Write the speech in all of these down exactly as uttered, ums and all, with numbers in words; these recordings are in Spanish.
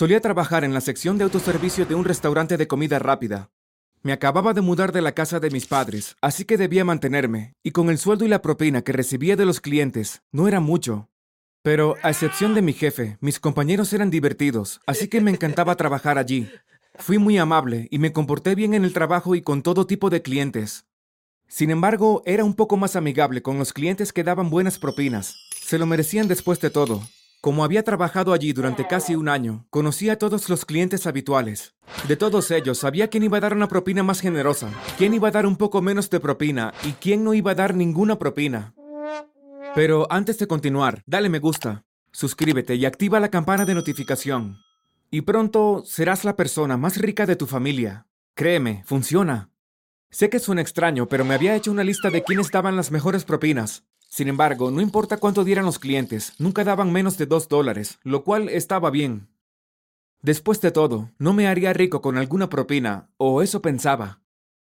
Solía trabajar en la sección de autoservicio de un restaurante de comida rápida. Me acababa de mudar de la casa de mis padres, así que debía mantenerme, y con el sueldo y la propina que recibía de los clientes, no era mucho. Pero, a excepción de mi jefe, mis compañeros eran divertidos, así que me encantaba trabajar allí. Fui muy amable y me comporté bien en el trabajo y con todo tipo de clientes. Sin embargo, era un poco más amigable con los clientes que daban buenas propinas. Se lo merecían después de todo. Como había trabajado allí durante casi un año, conocí a todos los clientes habituales. De todos ellos, sabía quién iba a dar una propina más generosa, quién iba a dar un poco menos de propina y quién no iba a dar ninguna propina. Pero antes de continuar, dale me gusta, suscríbete y activa la campana de notificación. Y pronto serás la persona más rica de tu familia. Créeme, funciona. Sé que suena extraño, pero me había hecho una lista de quiénes daban las mejores propinas. Sin embargo, no importa cuánto dieran los clientes, nunca daban menos de dos dólares, lo cual estaba bien. Después de todo, no me haría rico con alguna propina, o eso pensaba.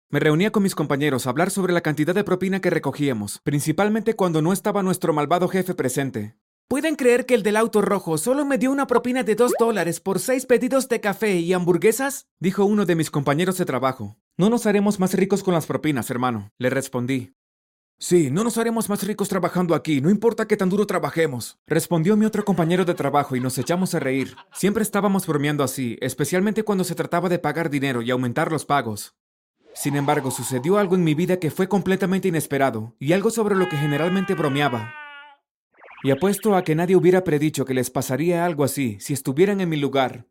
Me reunía con mis compañeros a hablar sobre la cantidad de propina que recogíamos, principalmente cuando no estaba nuestro malvado jefe presente. ¿Pueden creer que el del auto rojo solo me dio una propina de dos dólares por seis pedidos de café y hamburguesas?, dijo uno de mis compañeros de trabajo. No nos haremos más ricos con las propinas, hermano, le respondí. Sí, no nos haremos más ricos trabajando aquí, no importa qué tan duro trabajemos, respondió mi otro compañero de trabajo y nos echamos a reír. Siempre estábamos bromeando así, especialmente cuando se trataba de pagar dinero y aumentar los pagos. Sin embargo, sucedió algo en mi vida que fue completamente inesperado, y algo sobre lo que generalmente bromeaba. Y apuesto a que nadie hubiera predicho que les pasaría algo así si estuvieran en mi lugar.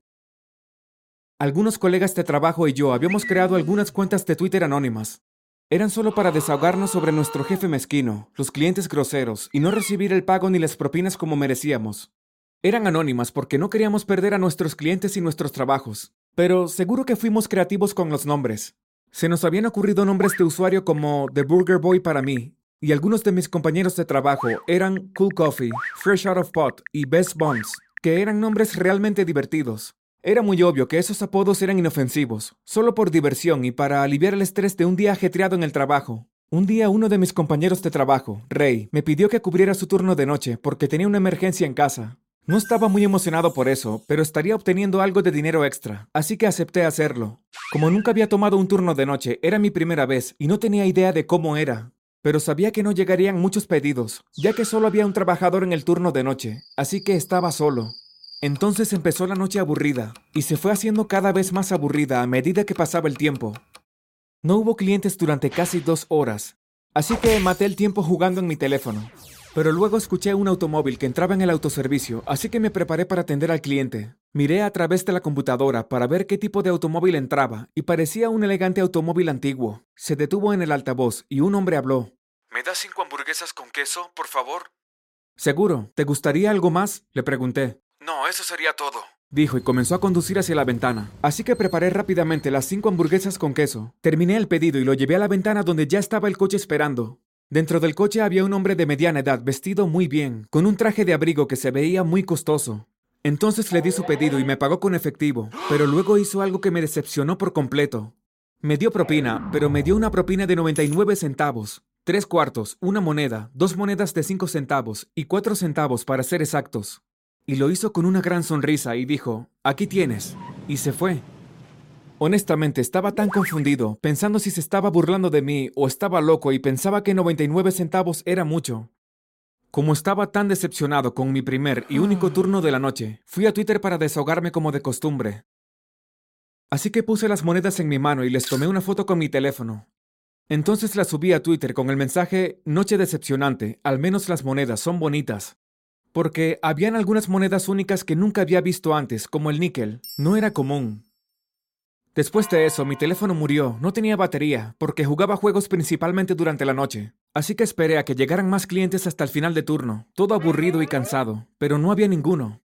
Algunos colegas de trabajo y yo habíamos creado algunas cuentas de Twitter anónimas. Eran solo para desahogarnos sobre nuestro jefe mezquino, los clientes groseros y no recibir el pago ni las propinas como merecíamos. Eran anónimas porque no queríamos perder a nuestros clientes y nuestros trabajos, pero seguro que fuimos creativos con los nombres. Se nos habían ocurrido nombres de usuario como The Burger Boy para mí, y algunos de mis compañeros de trabajo eran Cool Coffee, Fresh Out of Pot y Best Buns, que eran nombres realmente divertidos. Era muy obvio que esos apodos eran inofensivos, solo por diversión y para aliviar el estrés de un día ajetreado en el trabajo. Un día uno de mis compañeros de trabajo, Ray, me pidió que cubriera su turno de noche porque tenía una emergencia en casa. No estaba muy emocionado por eso, pero estaría obteniendo algo de dinero extra, así que acepté hacerlo. Como nunca había tomado un turno de noche, era mi primera vez y no tenía idea de cómo era. Pero sabía que no llegarían muchos pedidos, ya que solo había un trabajador en el turno de noche, así que estaba solo. Entonces empezó la noche aburrida, y se fue haciendo cada vez más aburrida a medida que pasaba el tiempo. No hubo clientes durante casi dos horas, así que maté el tiempo jugando en mi teléfono. Pero luego escuché un automóvil que entraba en el autoservicio, así que me preparé para atender al cliente. Miré a través de la computadora para ver qué tipo de automóvil entraba, y parecía un elegante automóvil antiguo. Se detuvo en el altavoz, y un hombre habló. ¿Me das cinco hamburguesas con queso, por favor? Seguro. ¿Te gustaría algo más?, le pregunté. No, eso sería todo, dijo y comenzó a conducir hacia la ventana. Así que preparé rápidamente las cinco hamburguesas con queso. Terminé el pedido y lo llevé a la ventana donde ya estaba el coche esperando. Dentro del coche había un hombre de mediana edad vestido muy bien, con un traje de abrigo que se veía muy costoso. Entonces le di su pedido y me pagó con efectivo, pero luego hizo algo que me decepcionó por completo. Me dio propina, pero me dio una propina de noventa y nueve centavos, tres cuartos, una moneda, dos monedas de cinco centavos y cuatro centavos para ser exactos. Y lo hizo con una gran sonrisa y dijo, «Aquí tienes», y se fue. Honestamente, estaba tan confundido, pensando si se estaba burlando de mí o estaba loco y pensaba que noventa y nueve centavos era mucho. Como estaba tan decepcionado con mi primer y único turno de la noche, fui a Twitter para desahogarme como de costumbre. Así que puse las monedas en mi mano y les tomé una foto con mi teléfono. Entonces las subí a Twitter con el mensaje, «Noche decepcionante, al menos las monedas son bonitas». Porque habían algunas monedas únicas que nunca había visto antes, como el níquel. No era común. Después de eso, mi teléfono murió, no tenía batería, porque jugaba juegos principalmente durante la noche. Así que esperé a que llegaran más clientes hasta el final de turno, todo aburrido y cansado, pero no había ninguno.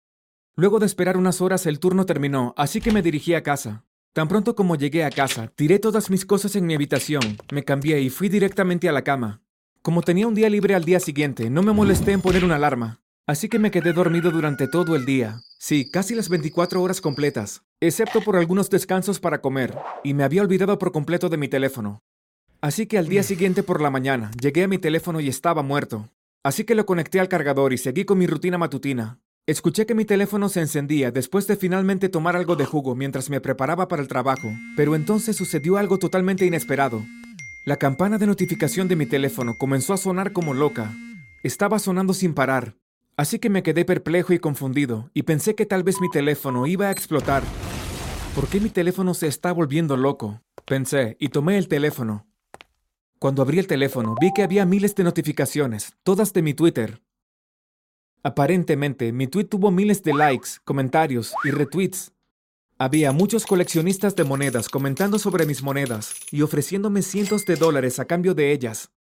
Luego de esperar unas horas, el turno terminó, así que me dirigí a casa. Tan pronto como llegué a casa, tiré todas mis cosas en mi habitación, me cambié y fui directamente a la cama. Como tenía un día libre al día siguiente, no me molesté en poner una alarma. Así que me quedé dormido durante todo el día. Sí, casi las veinticuatro horas completas, excepto por algunos descansos para comer, y me había olvidado por completo de mi teléfono. Así que al día siguiente por la mañana, llegué a mi teléfono y estaba muerto. Así que lo conecté al cargador y seguí con mi rutina matutina. Escuché que mi teléfono se encendía después de finalmente tomar algo de jugo mientras me preparaba para el trabajo, pero entonces sucedió algo totalmente inesperado. La campana de notificación de mi teléfono comenzó a sonar como loca. Estaba sonando sin parar, así que me quedé perplejo y confundido, y pensé que tal vez mi teléfono iba a explotar. ¿Por qué mi teléfono se está volviendo loco? Pensé, y tomé el teléfono. Cuando abrí el teléfono, vi que había miles de notificaciones, todas de mi Twitter. Aparentemente, mi tweet tuvo miles de likes, comentarios y retweets. Había muchos coleccionistas de monedas comentando sobre mis monedas y ofreciéndome cientos de dólares a cambio de ellas.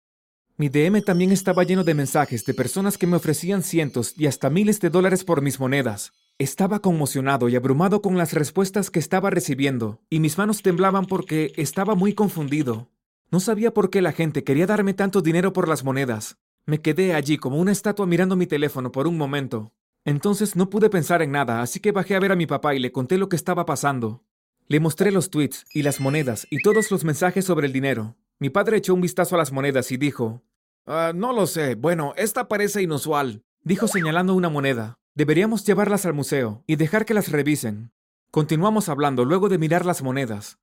Mi D M también estaba lleno de mensajes de personas que me ofrecían cientos y hasta miles de dólares por mis monedas. Estaba conmocionado y abrumado con las respuestas que estaba recibiendo, y mis manos temblaban porque estaba muy confundido. No sabía por qué la gente quería darme tanto dinero por las monedas. Me quedé allí como una estatua mirando mi teléfono por un momento. Entonces no pude pensar en nada, así que bajé a ver a mi papá y le conté lo que estaba pasando. Le mostré los tweets y las monedas y todos los mensajes sobre el dinero. Mi padre echó un vistazo a las monedas y dijo, «Ah, no lo sé. Bueno, esta parece inusual», dijo señalando una moneda. «Deberíamos llevarlas al museo y dejar que las revisen». Continuamos hablando luego de mirar las monedas.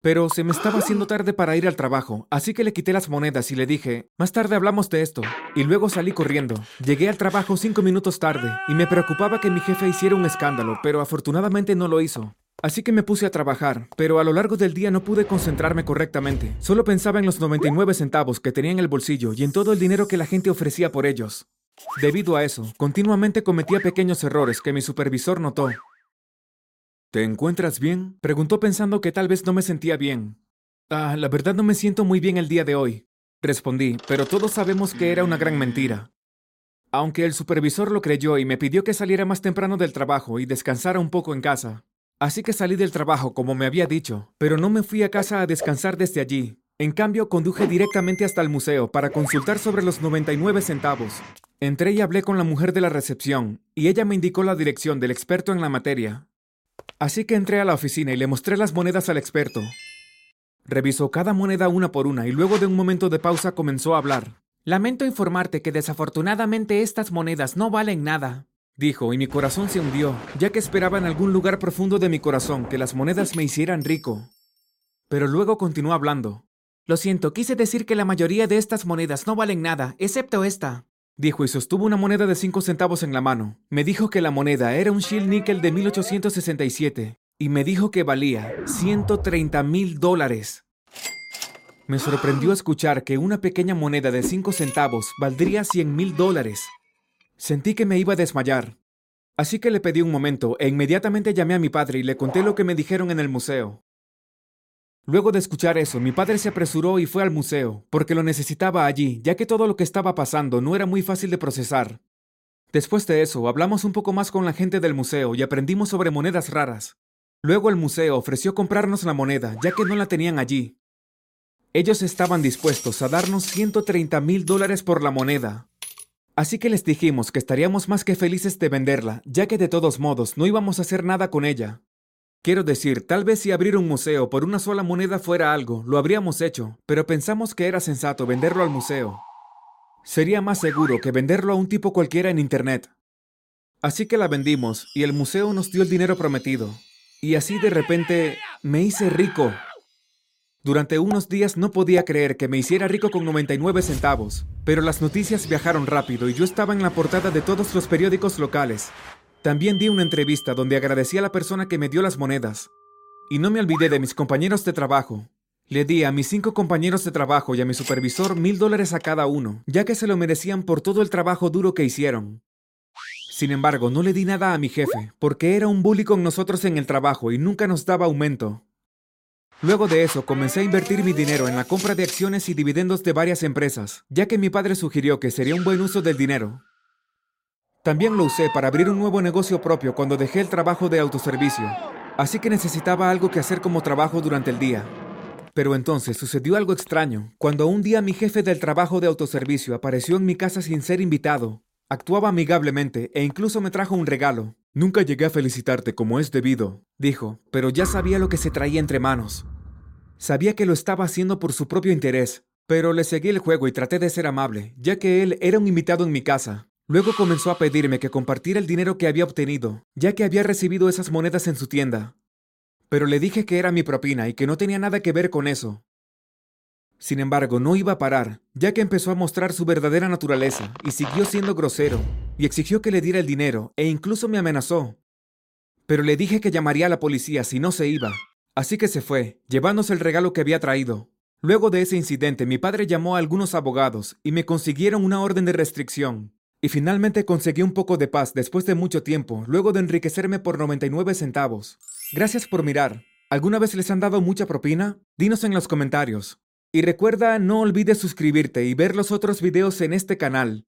Pero se me estaba haciendo tarde para ir al trabajo, así que le quité las monedas y le dije, «Más tarde hablamos de esto». Y luego salí corriendo. Llegué al trabajo cinco minutos tarde, y me preocupaba que mi jefe hiciera un escándalo, pero afortunadamente no lo hizo. Así que me puse a trabajar, pero a lo largo del día no pude concentrarme correctamente. Solo pensaba en los noventa y nueve centavos que tenía en el bolsillo y en todo el dinero que la gente ofrecía por ellos. Debido a eso, continuamente cometía pequeños errores que mi supervisor notó. «¿Te encuentras bien?», preguntó pensando que tal vez no me sentía bien. «Ah, la verdad no me siento muy bien el día de hoy», respondí, pero todos sabemos que era una gran mentira. Aunque el supervisor lo creyó y me pidió que saliera más temprano del trabajo y descansara un poco en casa. Así que salí del trabajo como me había dicho, pero no me fui a casa a descansar desde allí. En cambio, conduje directamente hasta el museo para consultar sobre los noventa y nueve centavos. Entré y hablé con la mujer de la recepción, y ella me indicó la dirección del experto en la materia. Así que entré a la oficina y le mostré las monedas al experto. Revisó cada moneda una por una y luego de un momento de pausa comenzó a hablar. «Lamento informarte que desafortunadamente estas monedas no valen nada», dijo, y mi corazón se hundió, ya que esperaba en algún lugar profundo de mi corazón que las monedas me hicieran rico. Pero luego continuó hablando. «Lo siento, quise decir que la mayoría de estas monedas no valen nada, excepto esta», dijo y sostuvo una moneda de cinco centavos en la mano. Me dijo que la moneda era un Shield Nickel de mil ochocientos sesenta y siete y me dijo que valía ciento treinta mil dólares. Me sorprendió escuchar que una pequeña moneda de cinco centavos valdría cien mil dólares. Sentí que me iba a desmayar. Así que le pedí un momento e inmediatamente llamé a mi padre y le conté lo que me dijeron en el museo. Luego de escuchar eso, mi padre se apresuró y fue al museo, porque lo necesitaba allí, ya que todo lo que estaba pasando no era muy fácil de procesar. Después de eso, hablamos un poco más con la gente del museo y aprendimos sobre monedas raras. Luego el museo ofreció comprarnos la moneda, ya que no la tenían allí. Ellos estaban dispuestos a darnos ciento treinta mil dólares por la moneda. Así que les dijimos que estaríamos más que felices de venderla, ya que de todos modos no íbamos a hacer nada con ella. Quiero decir, tal vez si abrir un museo por una sola moneda fuera algo, lo habríamos hecho, pero pensamos que era sensato venderlo al museo. Sería más seguro que venderlo a un tipo cualquiera en internet. Así que la vendimos y el museo nos dio el dinero prometido. Y así de repente, me hice rico. Durante unos días no podía creer que me hiciera rico con noventa y nueve centavos, pero las noticias viajaron rápido y yo estaba en la portada de todos los periódicos locales. También di una entrevista donde agradecí a la persona que me dio las monedas. Y no me olvidé de mis compañeros de trabajo. Le di a mis cinco compañeros de trabajo y a mi supervisor mil dólares a cada uno, ya que se lo merecían por todo el trabajo duro que hicieron. Sin embargo, no le di nada a mi jefe, porque era un bully con nosotros en el trabajo y nunca nos daba aumento. Luego de eso, comencé a invertir mi dinero en la compra de acciones y dividendos de varias empresas, ya que mi padre sugirió que sería un buen uso del dinero. También lo usé para abrir un nuevo negocio propio cuando dejé el trabajo de autoservicio, así que necesitaba algo que hacer como trabajo durante el día. Pero entonces sucedió algo extraño, cuando un día mi jefe del trabajo de autoservicio apareció en mi casa sin ser invitado. Actuaba amigablemente e incluso me trajo un regalo. «Nunca llegué a felicitarte como es debido», dijo, pero ya sabía lo que se traía entre manos. Sabía que lo estaba haciendo por su propio interés, pero le seguí el juego y traté de ser amable, ya que él era un invitado en mi casa. Luego comenzó a pedirme que compartiera el dinero que había obtenido, ya que había recibido esas monedas en su tienda. Pero le dije que era mi propina y que no tenía nada que ver con eso. Sin embargo, no iba a parar, ya que empezó a mostrar su verdadera naturaleza y siguió siendo grosero, y exigió que le diera el dinero e incluso me amenazó. Pero le dije que llamaría a la policía si no se iba, así que se fue, llevándose el regalo que había traído. Luego de ese incidente, mi padre llamó a algunos abogados y me consiguieron una orden de restricción. Y finalmente conseguí un poco de paz después de mucho tiempo, luego de enriquecerme por noventa y nueve centavos. Gracias por mirar. ¿Alguna vez les han dado mucha propina? Dinos en los comentarios. Y recuerda, no olvides suscribirte y ver los otros videos en este canal.